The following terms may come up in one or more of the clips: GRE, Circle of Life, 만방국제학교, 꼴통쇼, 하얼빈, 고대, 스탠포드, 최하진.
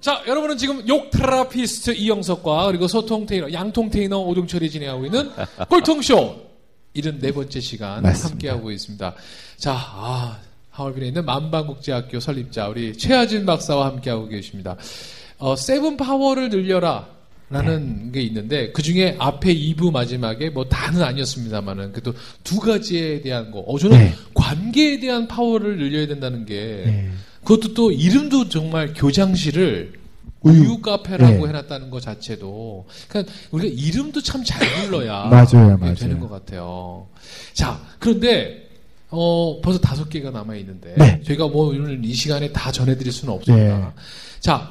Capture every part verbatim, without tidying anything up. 자, 여러분은 지금 욕 테라피스트 이영석과 그리고 소통 테이너, 양통 테이너 오동철이 진행하고 있는 꼴통쇼 일흔네 번째 시간 맞습니다. 함께하고 있습니다. 자, 아, 하얼빈에 있는 만방국제학교 설립자 우리 최하진 박사와 함께하고 계십니다. 어, 세븐 파워를 늘려라 라는 네. 게 있는데 그중에 앞에 이 부 마지막에 뭐 다는 아니었습니다만은 그래도 두 가지에 대한 거. 어, 저는 네. 관계에 대한 파워를 늘려야 된다는 게 네. 그것도 또 이름도 정말 교장실을 우유, 우유 카페라고 예. 해놨다는 것 자체도 그러니까 우리가 이름도 참 잘 불러야 맞아요, 맞아요. 되는 것 같아요. 자, 그런데 어, 벌써 다섯 개가 남아 있는데 네. 저희가 뭐 오늘 이 시간에 다 전해드릴 수는 없습니다. 네. 자,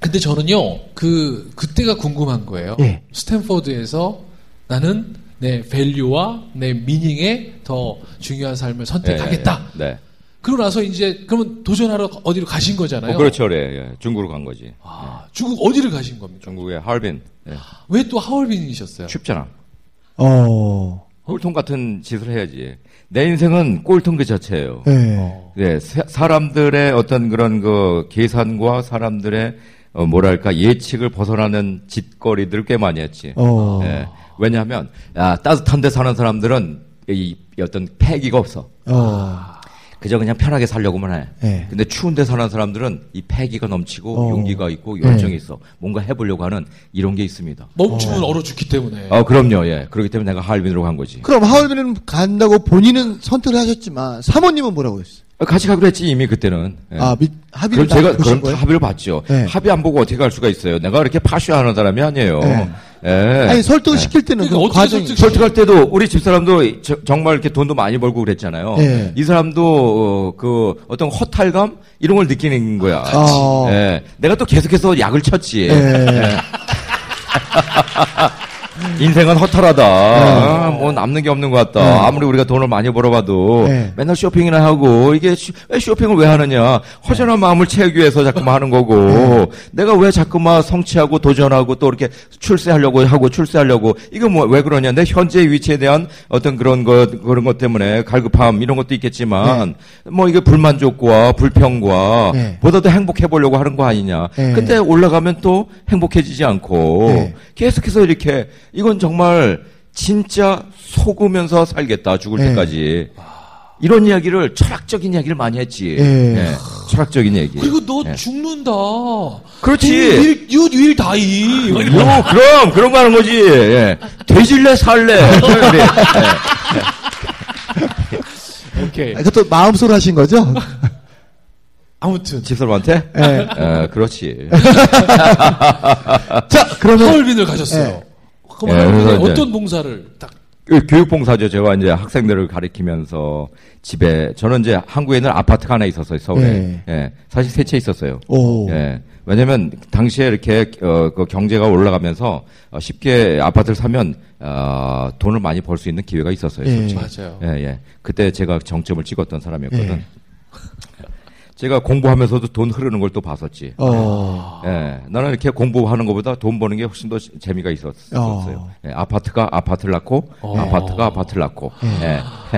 근데 저는요 그 그때가 궁금한 거예요. 네. 스탠포드에서 나는 내 밸류와 내 미닝에 더 중요한 삶을 선택하겠다. 네. 네. 그러고 나서 이제 그러면 도전하러 어디로 가신 거잖아요. 어, 그렇죠, 네, 예. 중국으로 간 거지. 아, 예. 중국 어디를 가신 겁니까? 중국의 하얼빈. 예. 왜 또 하얼빈이셨어요? 춥잖아. 어, 꼴통 같은 짓을 해야지. 내 인생은 꼴통 그 자체예요. 네. 어. 네, 사, 사람들의 어떤 그런 그 계산과 사람들의 어, 뭐랄까 예측을 벗어나는 짓거리들 꽤 많이 했지. 어. 예. 왜냐하면 아, 따뜻한데 사는 사람들은 이, 이 어떤 패기가 없어. 어. 그저 그냥 편하게 살려고만 해. 네. 근데 추운데 사는 사람들은 이 패기가 넘치고 어. 용기가 있고 열정이 네. 있어. 뭔가 해보려고 하는 이런 게 있습니다. 멈추면 어. 얼어 죽기 때문에. 어, 그럼요. 예. 그렇기 때문에 내가 하얼빈으로 간 거지. 그럼 하얼빈으로 간다고 본인은 선택을 하셨지만 사모님은 뭐라고 했어요? 같이 가기로 했지 이미 그때는. 예. 아, 미, 합의를 그럼 제가 그럼 거예요? 합의를 봤죠. 네. 합의 안 보고 어떻게 갈 수가 있어요? 내가 이렇게 파쇼하는 사람이 아니에요. 네. 예. 아니 설득 시킬 때는 그러니까 그 과정 설득... 설득할 때도 우리 집 사람도 저, 정말 이렇게 돈도 많이 벌고 그랬잖아요. 예. 이 사람도 어, 그 어떤 허탈감 이런 걸 느끼는 거야. 아, 아. 예. 내가 또 계속해서 약을 쳤지. 예. 예. 인생은 허탈하다. 네. 뭐 남는 게 없는 것 같다. 네. 아무리 우리가 돈을 많이 벌어봐도 네. 맨날 쇼핑이나 하고 이게 쇼, 왜 쇼핑을 왜 하느냐. 허전한 마음을 채우기 위해서 자꾸만 하는 거고 네. 내가 왜 자꾸만 성취하고 도전하고 또 이렇게 출세하려고 하고 출세하려고 이거 뭐 왜 그러냐. 내 현재의 위치에 대한 어떤 그런 것 그런 것 때문에 갈급함 이런 것도 있겠지만 네. 뭐 이게 불만족과 불평과 네. 보다도 행복해 보려고 하는 거 아니냐. 네. 근데 올라가면 또 행복해지지 않고 네. 계속해서 이렇게 이건 정말 진짜 속으면서 살겠다 죽을 네. 때까지 이런 이야기를 철학적인 이야기를 많이 했지. 네. 네. 철학적인 얘기. 그리고 너 네. 죽는다. 그렇지. 유유일 다이. 뭐 그럼 그런 거 하는 거지. 예. 되질래 살래. 네. 네. 오케이. 그것도 마음속으로 하신 거죠? 아무튼 집사람한테? 네. 아, 그렇지. 자, 그러면 하얼빈을 가셨어요. 네. 예, 그래서 어떤 봉사를 딱? 교육 봉사죠. 제가 이제 학생들을 가르치면서 집에 저는 이제 한국에는 아파트가 하나 있었어요. 서울에. 예. 예, 사실 세 채 있었어요. 오. 예, 왜냐하면 당시에 이렇게 어, 그 경제가 올라가면서 어, 쉽게 아파트를 사면 어, 돈을 많이 벌 수 있는 기회가 있었어요. 예. 맞아요. 예, 예. 그때 제가 정점을 찍었던 사람이었거든. 예. 제가 공부하면서도 돈 흐르는 걸 또 봤었지. 어. 예, 나는 이렇게 공부하는 것보다 돈 버는 게 훨씬 더 재미가 있었어요. 어. 예, 아파트가 아파트를 낳고, 어. 아파트가 아파트를 낳고, 예. 예.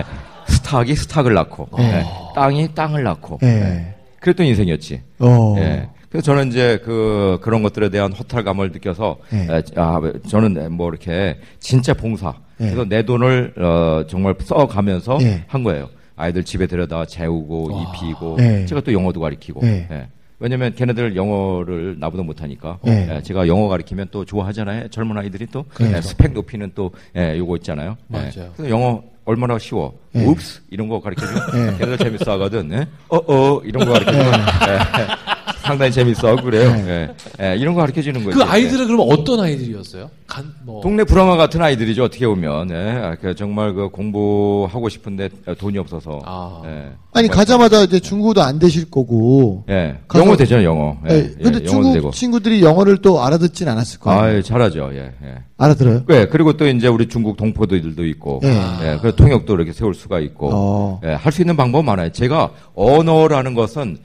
스탁이 스탁을 낳고, 어. 예. 땅이 땅을 낳고. 예. 예. 그랬던 인생이었지. 어. 예. 그래서 저는 이제 그 그런 것들에 대한 허탈감을 느껴서, 예. 예, 아, 저는 뭐 이렇게 진짜 봉사. 예. 그래서 내 돈을 어, 정말 써가면서 예. 한 거예요. 아이들 집에 데려다 재우고 와, 입히고 네. 제가 또 영어도 가르치고 네. 예. 왜냐면 걔네들 영어를 나보다 못하니까 네. 예. 제가 영어 가르치면 또 좋아하잖아요. 젊은 아이들이 또 예. 스펙 높이는 또 예. 요거 있잖아요. 예. 그래서 영어 얼마나 쉬워. 네. 웁스 이런 거 가르쳐주면 걔네가 네. 재밌어 하거든. 네? 어어 이런 거 가르쳐주면 네. 네. 상당히 재밌어하고 그래요. 네. 네. 네. 이런 거 가르쳐주는 거예요. 그 아이들은 네. 그럼 어떤 아이들이었어요? 간, 뭐. 동네 불황아 같은 아이들이죠. 어떻게 보면. 네. 그 정말 그 공부하고 싶은데 돈이 없어서. 아. 네. 아니 가자마자 이제 중국어도 안 되실 거고. 예. 네. 영어 되죠. 영어. 예. 네. 그런데 네. 중국 되고. 친구들이 영어를 또 알아듣진 않았을 거예요. 아, 잘하죠. 예. 예. 알아들어요? 예. 그리고 또 이제 우리 중국 동포들도 있고. 예. 아. 예. 그래서 통역도 이렇게 세울 수가 있고. 어. 예. 할 수 있는 방법 많아요. 제가 언어라는 것은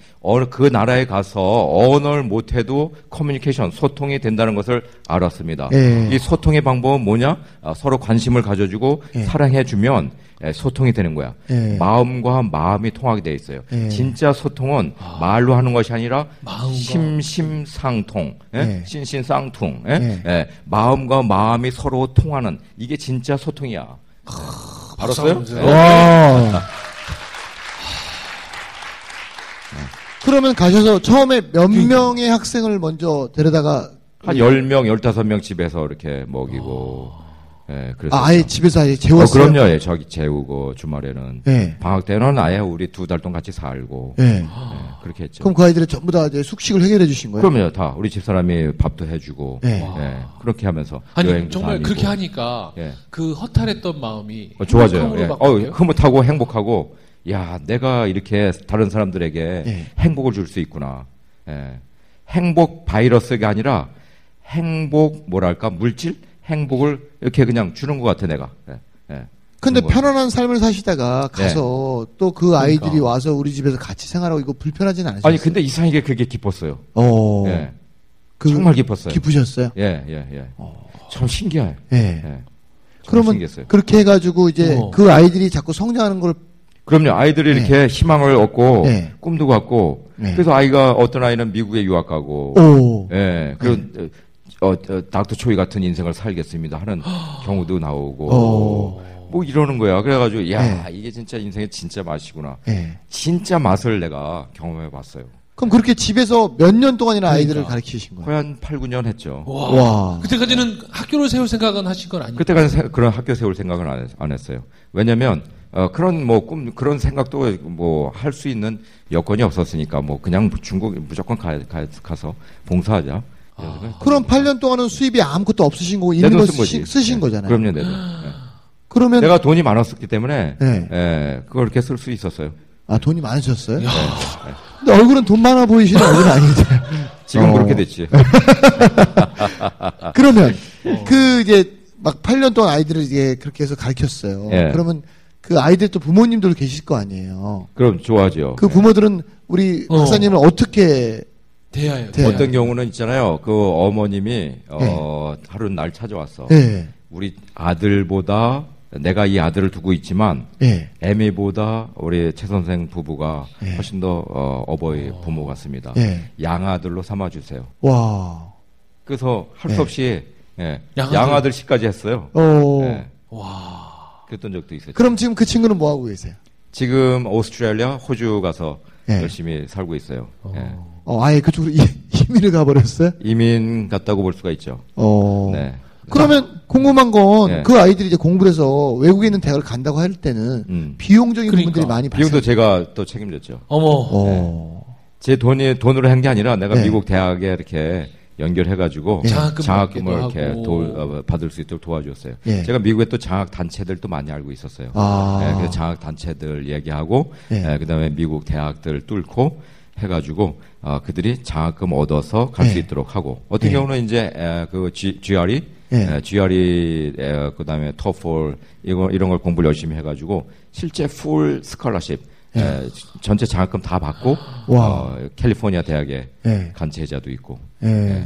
그 나라에 가서 언어를 못해도 커뮤니케이션, 소통이 된다는 것을 알았습니다. 예. 이 소통의 방법은 뭐냐? 서로 관심을 가져주고 예. 사랑해주면 소통이 되는 거야. 예. 마음과 마음이 통하게 돼 있어요. 예. 진짜 소통은 아. 말로 하는 것이 아니라 마음과... 심심상통, 예? 예. 신신상통, 예? 예. 예. 마음과 마음이 서로 통하는 이게 진짜 소통이야. 아, 알았어요? 그러면 가셔서 처음에 몇 명의 학생을 먼저 데려다가 한 열 명, 열다섯 명 집에서 이렇게 먹이고 예, 그래서 아, 아예 집에서 아예 재웠어요? 어, 그럼요. 예, 저기 재우고 주말에는 예. 방학 때는 아예 우리 두 달 동안 같이 살고 예. 예, 그렇게 했죠. 그럼 그 아이들은 전부 다 이제 숙식을 해결해 주신 거예요? 그럼요. 다 우리 집사람이 밥도 해주고 예. 예, 그렇게 하면서 아니 정말 다니고. 그렇게 하니까 예. 그 허탈했던 마음이 어, 좋아져요. 예. 어, 흐뭇하고 행복하고 야, 내가 이렇게 다른 사람들에게 예. 행복을 줄 수 있구나. 예. 행복 바이러스가 아니라 행복 뭐랄까 물질? 행복을 이렇게 그냥 주는 것 같아 내가. 예. 예. 근데 편안한 거. 삶을 사시다가 가서 예. 또 그 아이들이 그러니까. 와서 우리 집에서 같이 생활하고 이거 불편하진 않으셨어요? 아니 근데 이상하게 그게 깊었어요. 어. 예. 그 정말 깊었어요. 깊으셨어요? 예, 예, 예. 어. 참 신기해. 예. 예. 그러면 신기했어요. 그렇게 해가지고 이제 어. 그 아이들이 자꾸 성장하는 걸 그럼요. 아이들이 네. 이렇게 희망을 얻고 네. 꿈도 갖고 네. 그래서 아이가 어떤 아이는 미국에 유학 가고 예. 네. 그리고 네. 어, 어, 닥터 초이 같은 인생을 살겠습니다 하는 경우도 나오고 오. 뭐 이러는 거야. 그래가지고 야 네. 이게 진짜 인생의 진짜 맛이구나. 네. 진짜 맛을 내가 경험해봤어요. 그럼 그렇게 집에서 몇 년 동안이나 그러니까. 아이들을 가르치신 거예요? 거의 한 팔, 구 년 했죠. 와. 와. 그때까지는 학교를 세울 생각은 하신 건 아니에요? 그때까지는 그런 학교 세울 생각은 안, 했, 안 했어요. 왜냐면 어, 그런, 뭐, 꿈, 그런 생각도, 뭐, 할 수 있는 여건이 없었으니까, 뭐, 그냥 중국 무조건 가, 가, 가서 봉사하자. 아, 그럼 팔 년 동안은 수입이 아무것도 없으신 거고, 있는 거 쓰신, 쓰신 네. 거잖아요. 그럼요, 내 돈. 네. 그러면. 내가 돈이 많았었기 때문에, 네. 네. 그걸 이렇게 쓸 수 있었어요. 아, 돈이 많으셨어요? 네. 네. 근데 얼굴은 돈 많아 보이시는 얼굴 아니죠? 지금 어. 그렇게 됐지. 그러면, 어. 그, 이제, 막 팔 년 동안 아이들을 이제 그렇게 해서 가르쳤어요. 네. 그러면, 그 아이들 또 부모님들도 계실 거 아니에요. 그럼 좋아하죠. 그 부모들은 우리 어. 박사님을 어떻게 대해요? 대해요? 어떤 경우는 있잖아요. 그 어머님이 네. 어, 하루 날 찾아왔어. 네. 우리 아들보다 내가 이 아들을 두고 있지만 네. 애미보다 우리 최 선생 부부가 네. 훨씬 더 어, 어버이 오. 부모 같습니다. 네. 양아들로 삼아주세요. 와. 그래서 할 수 네. 없이 네. 양아들. 양아들식까지 했어요. 오. 네. 와. 그랬던 적도 있었죠. 그럼 지금 그 친구는 뭐 하고 계세요? 지금 오스트레일리아, 호주 가서 네. 열심히 살고 있어요. 어, 네. 어 아예 그쪽으로 이, 이민을 가버렸어요? 이민 갔다고 볼 수가 있죠. 어. 네. 그러면 궁금한 건 그 네. 아이들이 이제 공부를 해서 외국에 있는 대학을 간다고 할 때는 음. 비용적인 그러니까. 부분들이 많이 발생. 비용도 제가 또 책임졌죠. 어머. 어. 네. 제 돈이 돈으로 한 게 아니라 내가 네. 미국 대학에 이렇게. 연결해가지고 예. 장학금 장학금을 이렇게 도, 어, 받을 수 있도록 도와주었어요. 예. 제가 미국에 또 장학 단체들 또 많이 알고 있었어요. 아. 예, 그래서 장학 단체들 얘기하고 예. 예, 그다음에 미국 대학들 뚫고 해가지고 어, 그들이 장학금 얻어서 갈 수 예. 있도록 하고 어떤 예. 경우는 이제 에, 그 G, GRE, 예. 에, GRE 에, 그다음에 토플 이거 이런 걸 공부를 열심히 해가지고 실제 풀 스컬러십 예. 에, 전체 장학금 다 받고 어, 캘리포니아 대학에 예. 간 제자도 있고. 예. 예.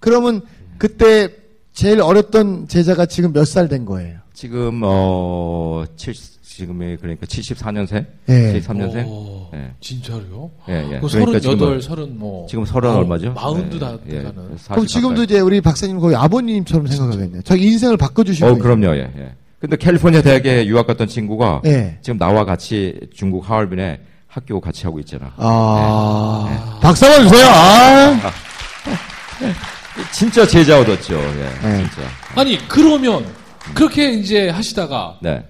그러면 그때 제일 어렸던 제자가 지금 몇 살 된 거예요? 지금 어 칠십, 지금이 그러니까 칠십사 년생, 예. 칠십삼 년생. 오, 예. 진짜로요? 예, 예. 그러니까 서른여덟, 서른 뭐 지금 서른 얼마죠? 마흔도 다 돼가는. 그럼 지금도 이제 우리 박사님 거의 아버님처럼 생각하겠네요. 자기 인생을 바꿔주시는. 어, 그럼요, 예, 예. 근데 캘리포니아 대학에 유학 갔던 친구가 예. 지금 나와 같이 중국 하얼빈에 학교 같이 하고 있잖아. 아, 예. 예. 박수 한번 주세요. 아. 진짜 제자 얻었죠. 예, 네. 진짜. 아니 그러면 그렇게 이제 하시다가 네.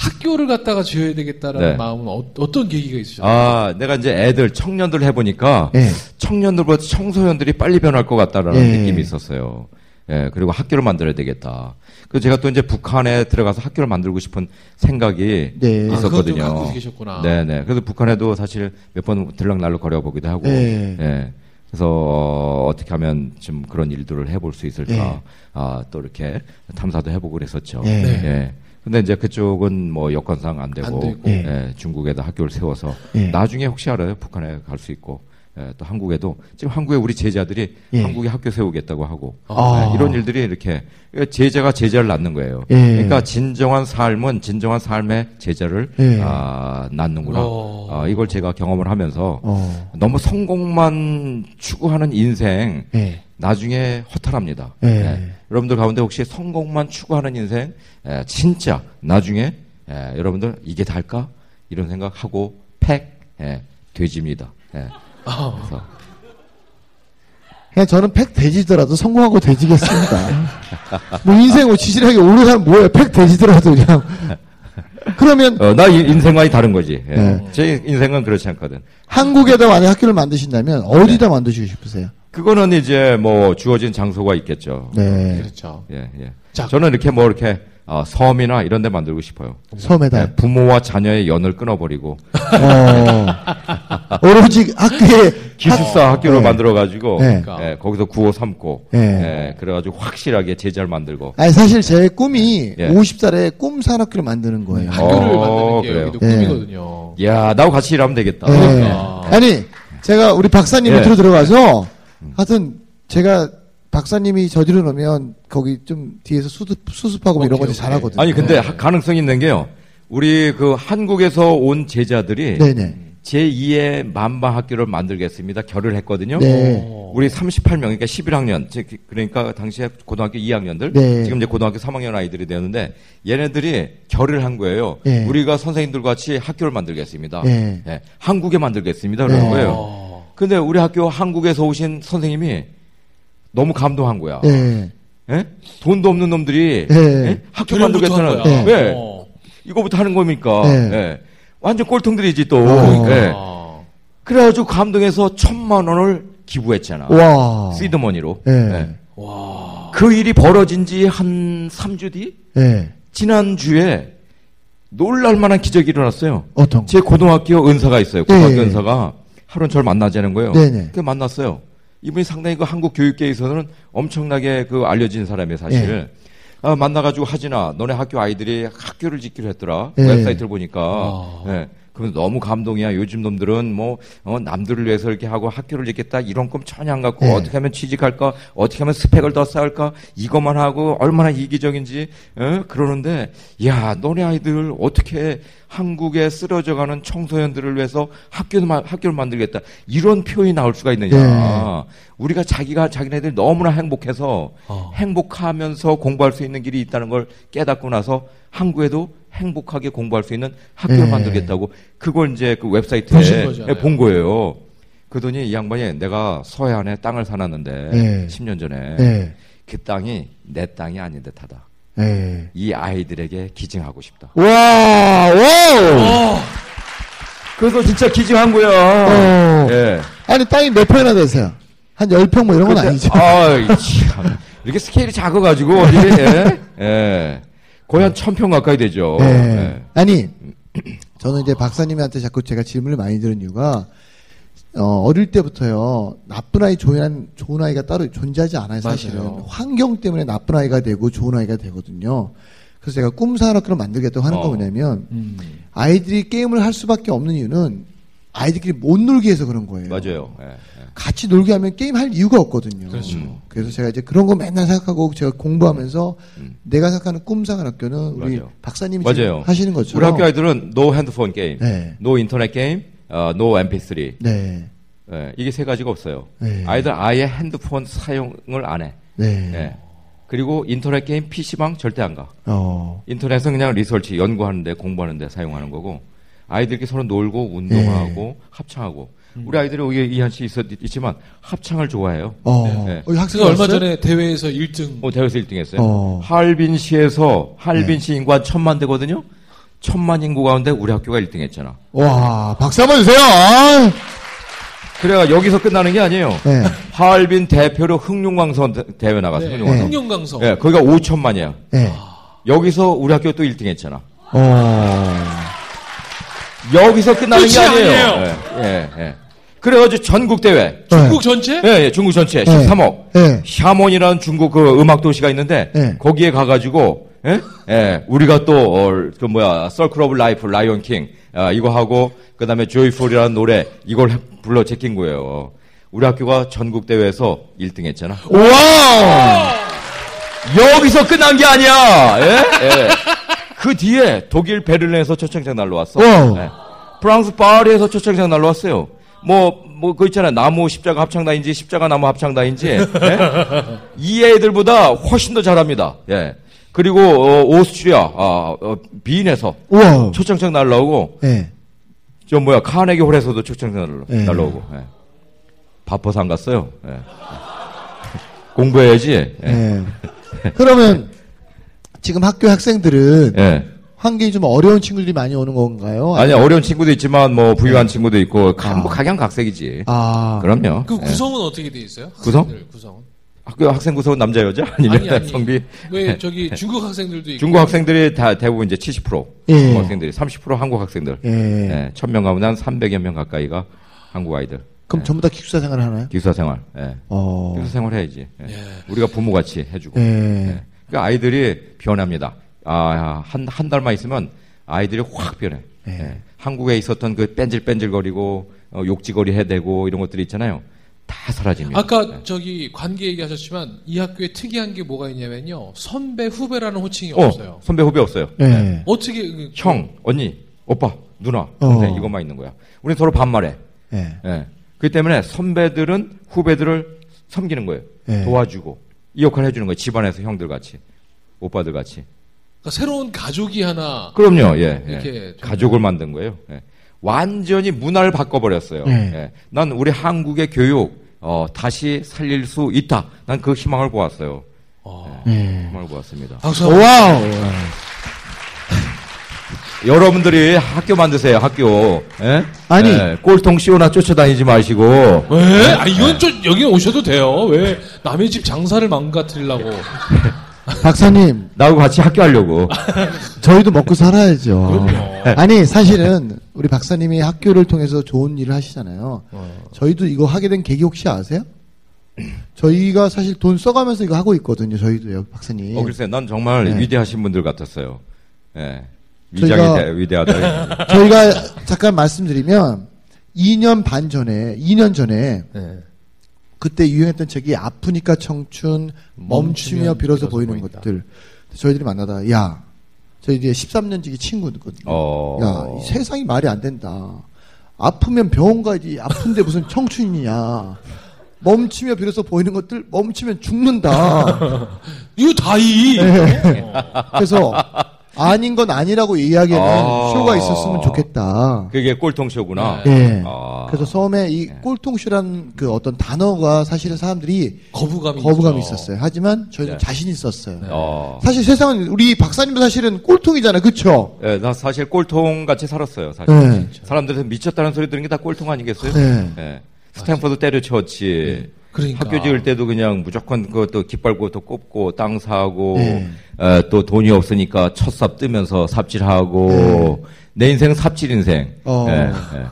학교를 갖다가 지어야 되겠다라는 네. 마음은 어, 어떤 계기가 있으셨나요? 아, 내가 이제 애들, 청년들 해보니까 네. 청년들보다 청소년들이 빨리 변할 것 같다라는 네. 느낌이 있었어요. 예, 그리고 학교를 만들어야 되겠다. 그래서 제가 또 이제 북한에 들어가서 학교를 만들고 싶은 생각이 네. 있었거든요. 아, 그것도 갖고 계셨구나. 네네. 그래서 북한에도 사실 몇 번 들락날락 거려보기도 하고. 네. 예. 그래서 어, 어떻게 하면 좀 그런 일들을 해볼 수 있을까. 네. 아, 또 이렇게 탐사도 해보고 그랬었죠. 네. 네. 예. 근데 이제 그쪽은 뭐 여건상 안 되고, 안 되고. 예. 예. 중국에다 학교를 세워서 예. 나중에 혹시 알아요? 북한에 갈 수 있고. 예, 또 한국에도 지금 한국에 우리 제자들이 예. 한국에 학교 세우겠다고 하고 아. 예, 이런 일들이 이렇게 제자가 제자를 낳는 거예요. 예. 그러니까 진정한 삶은 진정한 삶의 제자를 예. 아, 낳는구나. 아, 이걸 제가 경험을 하면서 어. 너무 성공만 추구하는 인생 예. 나중에 허탈합니다. 예. 예. 여러분들 가운데 혹시 성공만 추구하는 인생 예, 진짜 나중에 예, 여러분들 이게 달까 이런 생각하고 팩 예, 돼지입니다. 예. 그래서. 그냥 저는 팩 돼지더라도 성공하고 돼지겠습니다. 뭐 인생 지질하게 오래 살면 뭐예요? 팩 돼지더라도 그냥. 그러면. 어, 나 인생과는 다른 거지. 예. 네. 제 인생은 그렇지 않거든. 한국에다 만약 학교를 만드신다면 어디다 네. 만드시고 싶으세요? 그거는 이제 뭐 주어진 장소가 있겠죠. 네. 그렇죠. 예, 예. 자, 저는 이렇게 뭐 이렇게. 어, 섬이나 이런 데 만들고 싶어요. 섬에다. 네, 부모와 자녀의 연을 끊어버리고. 어, 오로지 학교에. 기숙사 학... 학교를 네. 만들어가지고. 네. 네, 거기서 구호 삼고. 네. 네, 그래가지고 확실하게 제자를 만들고. 아니, 사실 제 꿈이 네. 오십 살에 꿈 산학교를 만드는 거예요. 학교를 어, 만드는 게 여기도 네. 꿈이거든요. 이야, 나하고 같이 일하면 되겠다. 네. 그러니까. 아니, 제가 우리 박사님 밑으로 네. 들어가서 하여튼 제가 박사님이 저지르 놓으면 거기 좀 뒤에서 수습, 수습하고 어, 이런 거 잘하거든요. 아니, 근데 네. 가능성이 있는 게요. 우리 그 한국에서 온 제자들이 네네. 제이의 만방 학교를 만들겠습니다. 결의를 했거든요. 네. 우리 삼십팔 명, 그러니까 십일 학년, 그러니까 당시에 고등학교 이 학년들, 네. 지금 이제 고등학교 삼 학년 아이들이 되었는데 얘네들이 결의를 한 거예요. 네. 우리가 선생님들 같이 학교를 만들겠습니다. 네. 네. 한국에 만들겠습니다. 그러는 네. 거예요. 근데 우리 학교 한국에서 오신 선생님이 너무 감동한 거야. 예. 예? 돈도 없는 놈들이 예. 예? 학교 만들겠다는 거야. 예. 예. 어. 이거부터 하는 겁니까? 예. 예. 완전 꼴통들이지 또. 어. 예. 그래가지고 감동해서 천만 원을 기부했잖아. 와. 시드머니로. 예. 예. 와. 그 일이 벌어진 지 한 삼 주 뒤? 예. 지난주에 놀랄만한 기적이 일어났어요. 어떤? 제 고등학교 은사가 있어요. 고등학교 예. 은사가 하루는 저를 만나자는 거예요. 네네. 그 만났어요. 이분이 상당히 그 한국 교육계에서는 엄청나게 그 알려진 사람이에요, 사실. 예. 아, 만나가지고 하진아, 너네 학교 아이들이 학교를 짓기로 했더라. 예. 웹사이트를 보니까. 예. 그러면 너무 감동이야. 요즘 놈들은 뭐, 어, 남들을 위해서 이렇게 하고 학교를 짓겠다. 이런 꿈 전혀 안 갖고 예. 어떻게 하면 취직할까? 어떻게 하면 스펙을 더 쌓을까? 이것만 하고 얼마나 이기적인지. 예? 그러는데, 야, 너네 아이들 어떻게 한국에 쓰러져가는 청소년들을 위해서 학교를, 학교를 만들겠다. 이런 표현이 나올 수가 있느냐. 예. 우리가 자기가, 자기네들이 너무나 행복해서 어. 행복하면서 공부할 수 있는 길이 있다는 걸 깨닫고 나서 한국에도 행복하게 공부할 수 있는 학교를 네. 만들겠다고 그걸 이제 그 웹사이트에 본 거예요. 그러더니 이 양반이 내가 서해안에 땅을 사놨는데 네. 십 년 전에 네. 그 땅이 내 땅이 아닌 듯하다. 네. 이 아이들에게 기증하고 싶다. 와, 와. 그래서 진짜 기증한 거야. 네. 아니 땅이 몇 평이나 되세요? 한 십 평 뭐 이런 건 아니죠? 아이, 참. 이렇게 스케일이 작아가지고 이게 예. 예. 거의 한 천 평 가까이 되죠. 네. 네. 아니, 저는 이제 박사님한테 자꾸 제가 질문을 많이 들은 이유가, 어, 어릴 때부터요, 나쁜 아이, 좋은, 좋은 아이가 따로 존재하지 않아요, 사실은. 맞아요. 환경 때문에 나쁜 아이가 되고 좋은 아이가 되거든요. 그래서 제가 꿈산학교를 만들겠다고 하는 어. 거 뭐냐면, 음. 아이들이 게임을 할 수밖에 없는 이유는 아이들끼리 못 놀게 해서 그런 거예요. 맞아요. 네, 네. 같이 놀게 하면 게임 할 이유가 없거든요. 그렇죠. 음. 그래서 제가 이제 그런 거 맨날 생각하고 제가 공부하면서 음. 내가 생각하는 꿈상한 학교는 우리 맞아요. 박사님이 맞아요. 하시는 것처럼. 우리 학교 아이들은 no 핸드폰 게임, 네. no 인터넷 게임, 어, no 엠피쓰리. 네. 네. 이게 세 가지가 없어요. 네. 아이들 아예 핸드폰 사용을 안 해. 네. 네. 그리고 인터넷 게임, 피시방 절대 안 가. 어. 인터넷은 그냥 리서치, 연구하는데 공부하는데 사용하는 거고. 아이들끼리 서로 놀고 운동하고 네. 합창하고 음. 우리 아이들이 여기 이한 씨 있었 있지만 합창을 좋아해요. 어. 네. 네. 학생이 얼마 전에 대회에서 일 등. 어, 대회에서 일 등 했어요. 어. 하얼빈 시에서 하얼빈 네. 시 인구 한 천만 되거든요. 천만 인구 가운데 우리 학교가 일 등 했잖아. 와, 박수 한번 주세요. 아. 그래가 여기서 끝나는 게 아니에요. 네. 하얼빈 대표로 흑룡강선 대회 나가서 네. 흑룡강선. 흑룡강선. 네, 거기가 오천만이야. 네. 여기서 우리 학교 또 일 등 했잖아. 어. 여기서 끝나는 게 아니에요. 아니에요. 예, 예, 예. 그래가지고 전국 대회. 중국 전체? 예, 예, 중국 전체. 예. 십삼억. 예. 샤몬이라는 중국 그 음악 도시가 있는데 예. 거기에 가가지고 예, 예, 우리가 또 그 어, 뭐야 Circle of Life, 라이온 킹 아, 이거 하고 그 다음에 Joyful이라는 노래 이걸 해, 불러 제낀 거예요. 우리 학교가 전국 대회에서 일 등 했잖아. 와! 여기서 끝난 게 아니야. 예? 예. 그 뒤에 독일 베를린에서 초청장 날라왔어. 예. 프랑스 파리에서 초청장 날라왔어요. 뭐, 뭐, 그 있잖아. 나무 십자가 합창단인지, 십자가 나무 합창단인지. 예? 이 애들보다 훨씬 더 잘합니다. 예. 그리고, 어, 오스트리아, 아, 어, 비인에서. 우와. 초청장 날라오고. 예. 저, 뭐야, 카네기 홀에서도 초청장 날라, 예. 날라오고. 예. 바빠서 안 갔어요. 예. 공부해야지. 예. 예. 그러면, 지금 학교 학생들은. 예. 환경이 좀 어려운 친구들이 많이 오는 건가요? 아니, 아니면... 어려운 친구도 있지만, 뭐, 부유한 네. 친구도 있고, 가, 아. 뭐, 각양각색이지. 아. 그럼요. 그 구성은 네. 어떻게 돼 있어요? 구성? 구성은? 학교 학생 구성은 남자, 여자? 아니면 아니, 아니. 성비? 왜, 저기, 중국 학생들도 있고. 중국 학생들이 다 대부분 이제 칠십 퍼센트. 예. 중국 학생들이 삼십 퍼센트 한국 학생들. 예. 예. 천 명 가면 한 삼백여 명 가까이가 한국 아이들. 그럼 예. 전부 다 기숙사 생활 하나요? 기숙사 생활. 예. 어. 기숙사 생활 해야지. 예. 예. 우리가 부모 같이 해주고. 예. 예. 그러니까 아이들이 변합니다. 아, 한, 한 달만 있으면 아이들이 확 변해. 네. 예. 한국에 있었던 그 뺀질뺀질거리고, 어, 욕지거리 해대고, 이런 것들이 있잖아요. 다 사라집니다. 아까 예. 저기 관계 얘기하셨지만, 이 학교에 특이한 게 뭐가 있냐면요. 선배, 후배라는 호칭이 어, 없어요. 선배, 후배 없어요. 네. 네. 어떻게. 형, 언니, 오빠, 누나, 동생, 어. 이것만 있는 거야. 우린 서로 반말해. 네. 예. 그렇기 때문에 선배들은 후배들을 섬기는 거예요. 네. 도와주고, 이 역할을 해주는 거예요. 집안에서 형들 같이, 오빠들 같이. 그러니까 새로운 가족이 하나. 그럼요, 예. 이렇게 예. 가족을 만든 거예요. 예. 완전히 문화를 바꿔버렸어요. 예. 예. 난 우리 한국의 교육, 어, 다시 살릴 수 있다. 난 그 희망을 보았어요. 어. 예. 예. 희망을 보았습니다. 박수. 와우! 여러분들이 학교 만드세요, 학교. 예? 아니. 예. 꼴통쇼나 쫓아다니지 마시고. 왜? 예? 아, 이건 좀, 예. 여기 오셔도 돼요. 왜? 남의 집 장사를 망가뜨리려고. 박사님. 나하고 같이 학교 하려고. 저희도 먹고 살아야죠. 아니, 사실은 우리 박사님이 학교를 통해서 좋은 일을 하시잖아요. 저희도 이거 하게 된 계기 혹시 아세요? 저희가 사실 돈 써가면서 이거 하고 있거든요. 저희도요, 박사님. 어, 글쎄, 난 정말 네. 위대하신 분들 같았어요. 예. 위장이 위대하다. 저희가 잠깐 말씀드리면, 이 년 반 전에, 이 년 전에, 네. 그때 유행했던 책이 아프니까 청춘, 멈추며 빌어서 보이는 보인다. 것들. 저희들이 만나다, 야, 저희들이 십삼 년 지기 친구거든요. 어... 야, 이 세상이 말이 안 된다. 아프면 병원 가야지, 아픈데 무슨 청춘이냐. 멈추며 빌어서 보이는 것들, 멈추면 죽는다. 이거 다이! 네. 그래서, 아닌 건 아니라고 이야기하는 아~ 쇼가 있었으면 좋겠다. 그게 꼴통쇼구나. 네. 아~ 그래서 처음에 이 꼴통쇼란 그 어떤 단어가 사실은 사람들이 거부감이, 거부감이 있었어요. 하지만 저희는 네. 자신 있었어요. 네. 아~ 사실 세상은 우리 박사님도 사실은 꼴통이잖아요. 그쵸? 예, 네, 나 사실 꼴통 같이 살았어요. 사실. 네. 사람들한테 미쳤다는 소리 들은 게 다 꼴통 아니겠어요? 네. 네. 스탠포드 때려쳤지. 네. 그러니까. 학교 지을 때도 그냥 무조건 그것도 깃발고 또 꼽고 땅 사고 네. 에, 또 돈이 없으니까 첫 삽 뜨면서 삽질하고 네. 내 인생은 삽질 인생. 어. 네, 네.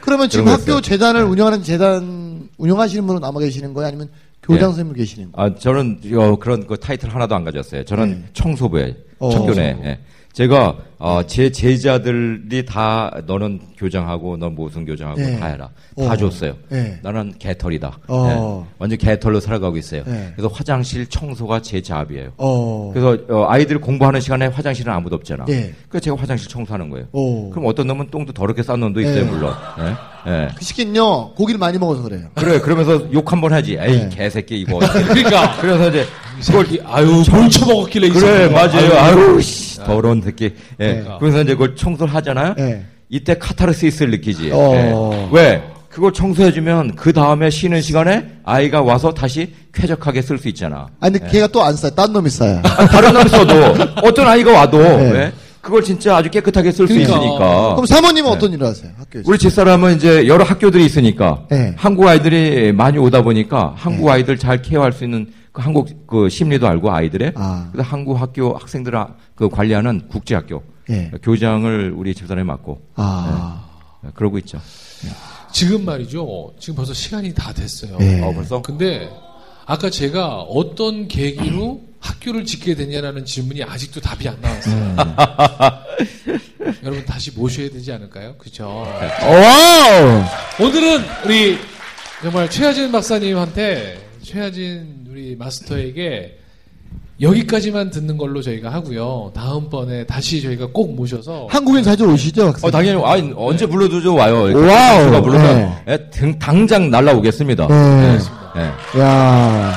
그러면 지금 학교 재단을 네. 운영하는 재단 운영하시는 분은 남아 계시는 거예요? 아니면 교장 네. 선생님 계시는 거예요? 아, 저는 어, 그런 그 타이틀 하나도 안 가졌어요. 저는 네. 청소부예요. 어, 청교내. 어. 네. 제가 어, 제 제자들이 다 너는 교장하고 넌 무슨 교장하고 네. 다 해라 다 오. 줬어요. 네. 나는 개털이다. 네. 완전 개털로 살아가고 있어요. 네. 그래서 화장실 청소가 제 잡이에요. 오. 그래서 어, 아이들 공부하는 시간에 화장실은 아무도 없잖아. 네. 그래서 제가 화장실 청소하는 거예요. 오. 그럼 어떤 놈은 똥도 더럽게 싼 놈도 있어요. 네. 물론 네. 네. 그 시기는요 고기를 많이 먹어서 그래요. 그래 그러면서 욕 한번 하지. 에이 네. 개새끼 이거 그러니까 그래서 이제 그걸 아유 벌쳐 먹었길래 그래 맞아요. 아유, 아유 씨 더러운 새끼. 예. 네. 그래서 이제 그걸 청소를 하잖아요. 네. 이때 카타르시스를 느끼지. 어... 예. 왜? 그걸 청소해주면 그 다음에 쉬는 시간에 아이가 와서 다시 쾌적하게 쓸 수 있잖아. 아니 근데 예. 걔가 또 안 싸요. 딴 놈이 싸요. 아니, 다른 놈이 써도 어떤 아이가 와도 네. 예. 그걸 진짜 아주 깨끗하게 쓸 수 그러니까. 있으니까. 그럼 사모님은 네. 어떤 일을 하세요? 학교에서? 우리 집사람은 이제 여러 학교들이 있으니까 네. 한국 아이들이 많이 오다 보니까 한국 네. 아이들 잘 케어할 수 있는 그 한국 그 심리도 알고 아이들의 아. 그래서 한국 학교 학생들 그 관리하는 국제학교 네. 교장을 우리 집사람이 맡고 아. 네. 그러고 있죠. 지금 말이죠. 지금 벌써 시간이 다 됐어요. 네. 어, 벌써? 근데 아까 제가 어떤 계기로 학교를 짓게 되냐라는 질문이 아직도 답이 안 나왔어요. 여러분 다시 모셔야 되지 않을까요? 그죠? 와우! 오늘은 우리 정말 최하진 박사님한테 최하진 우리 마스터에게 여기까지만 듣는 걸로 저희가 하고요. 다음번에 다시 저희가 꼭 모셔서 한국인 자주 오시죠, 박사님? 어, 당연히 아, 네. 언제 불러도 와요. 와우! 불러서 네. 네, 등, 당장 날라오겠습니다. 네. 네. 네. 야.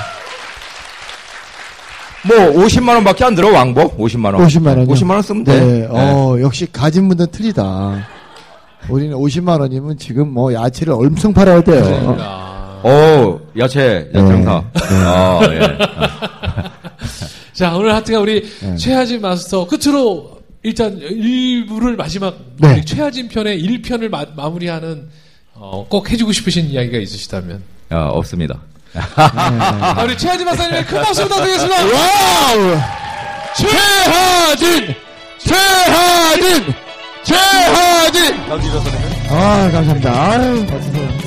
뭐 오십만 원 밖에 안 들어 왕복 오십만 원 오십만 원 오십만 원 쓰면 돼. 네. 네. 어, 역시 가진 분들은 틀리다. 우리는 오십만 원이면 지금 뭐 야채를 엄청 팔아야 돼요. 그러니까. 오 야채 야채사. 네. 네. 아, 예. 자 오늘 하트가 우리 네. 최하진 마스터 끝으로 일단 일부를 마지막 네. 우리 최하진 편의 일 편을 마, 마무리하는 어, 꼭 해주고 싶으신 이야기가 있으시다면. 아 없습니다. 아, 우리 최하진 박사님의 큰 박수 부탁드리겠습니다. 와우! 최하진! 최하진! 최하진! 아, 감사합니다. 아유, 감사합니다.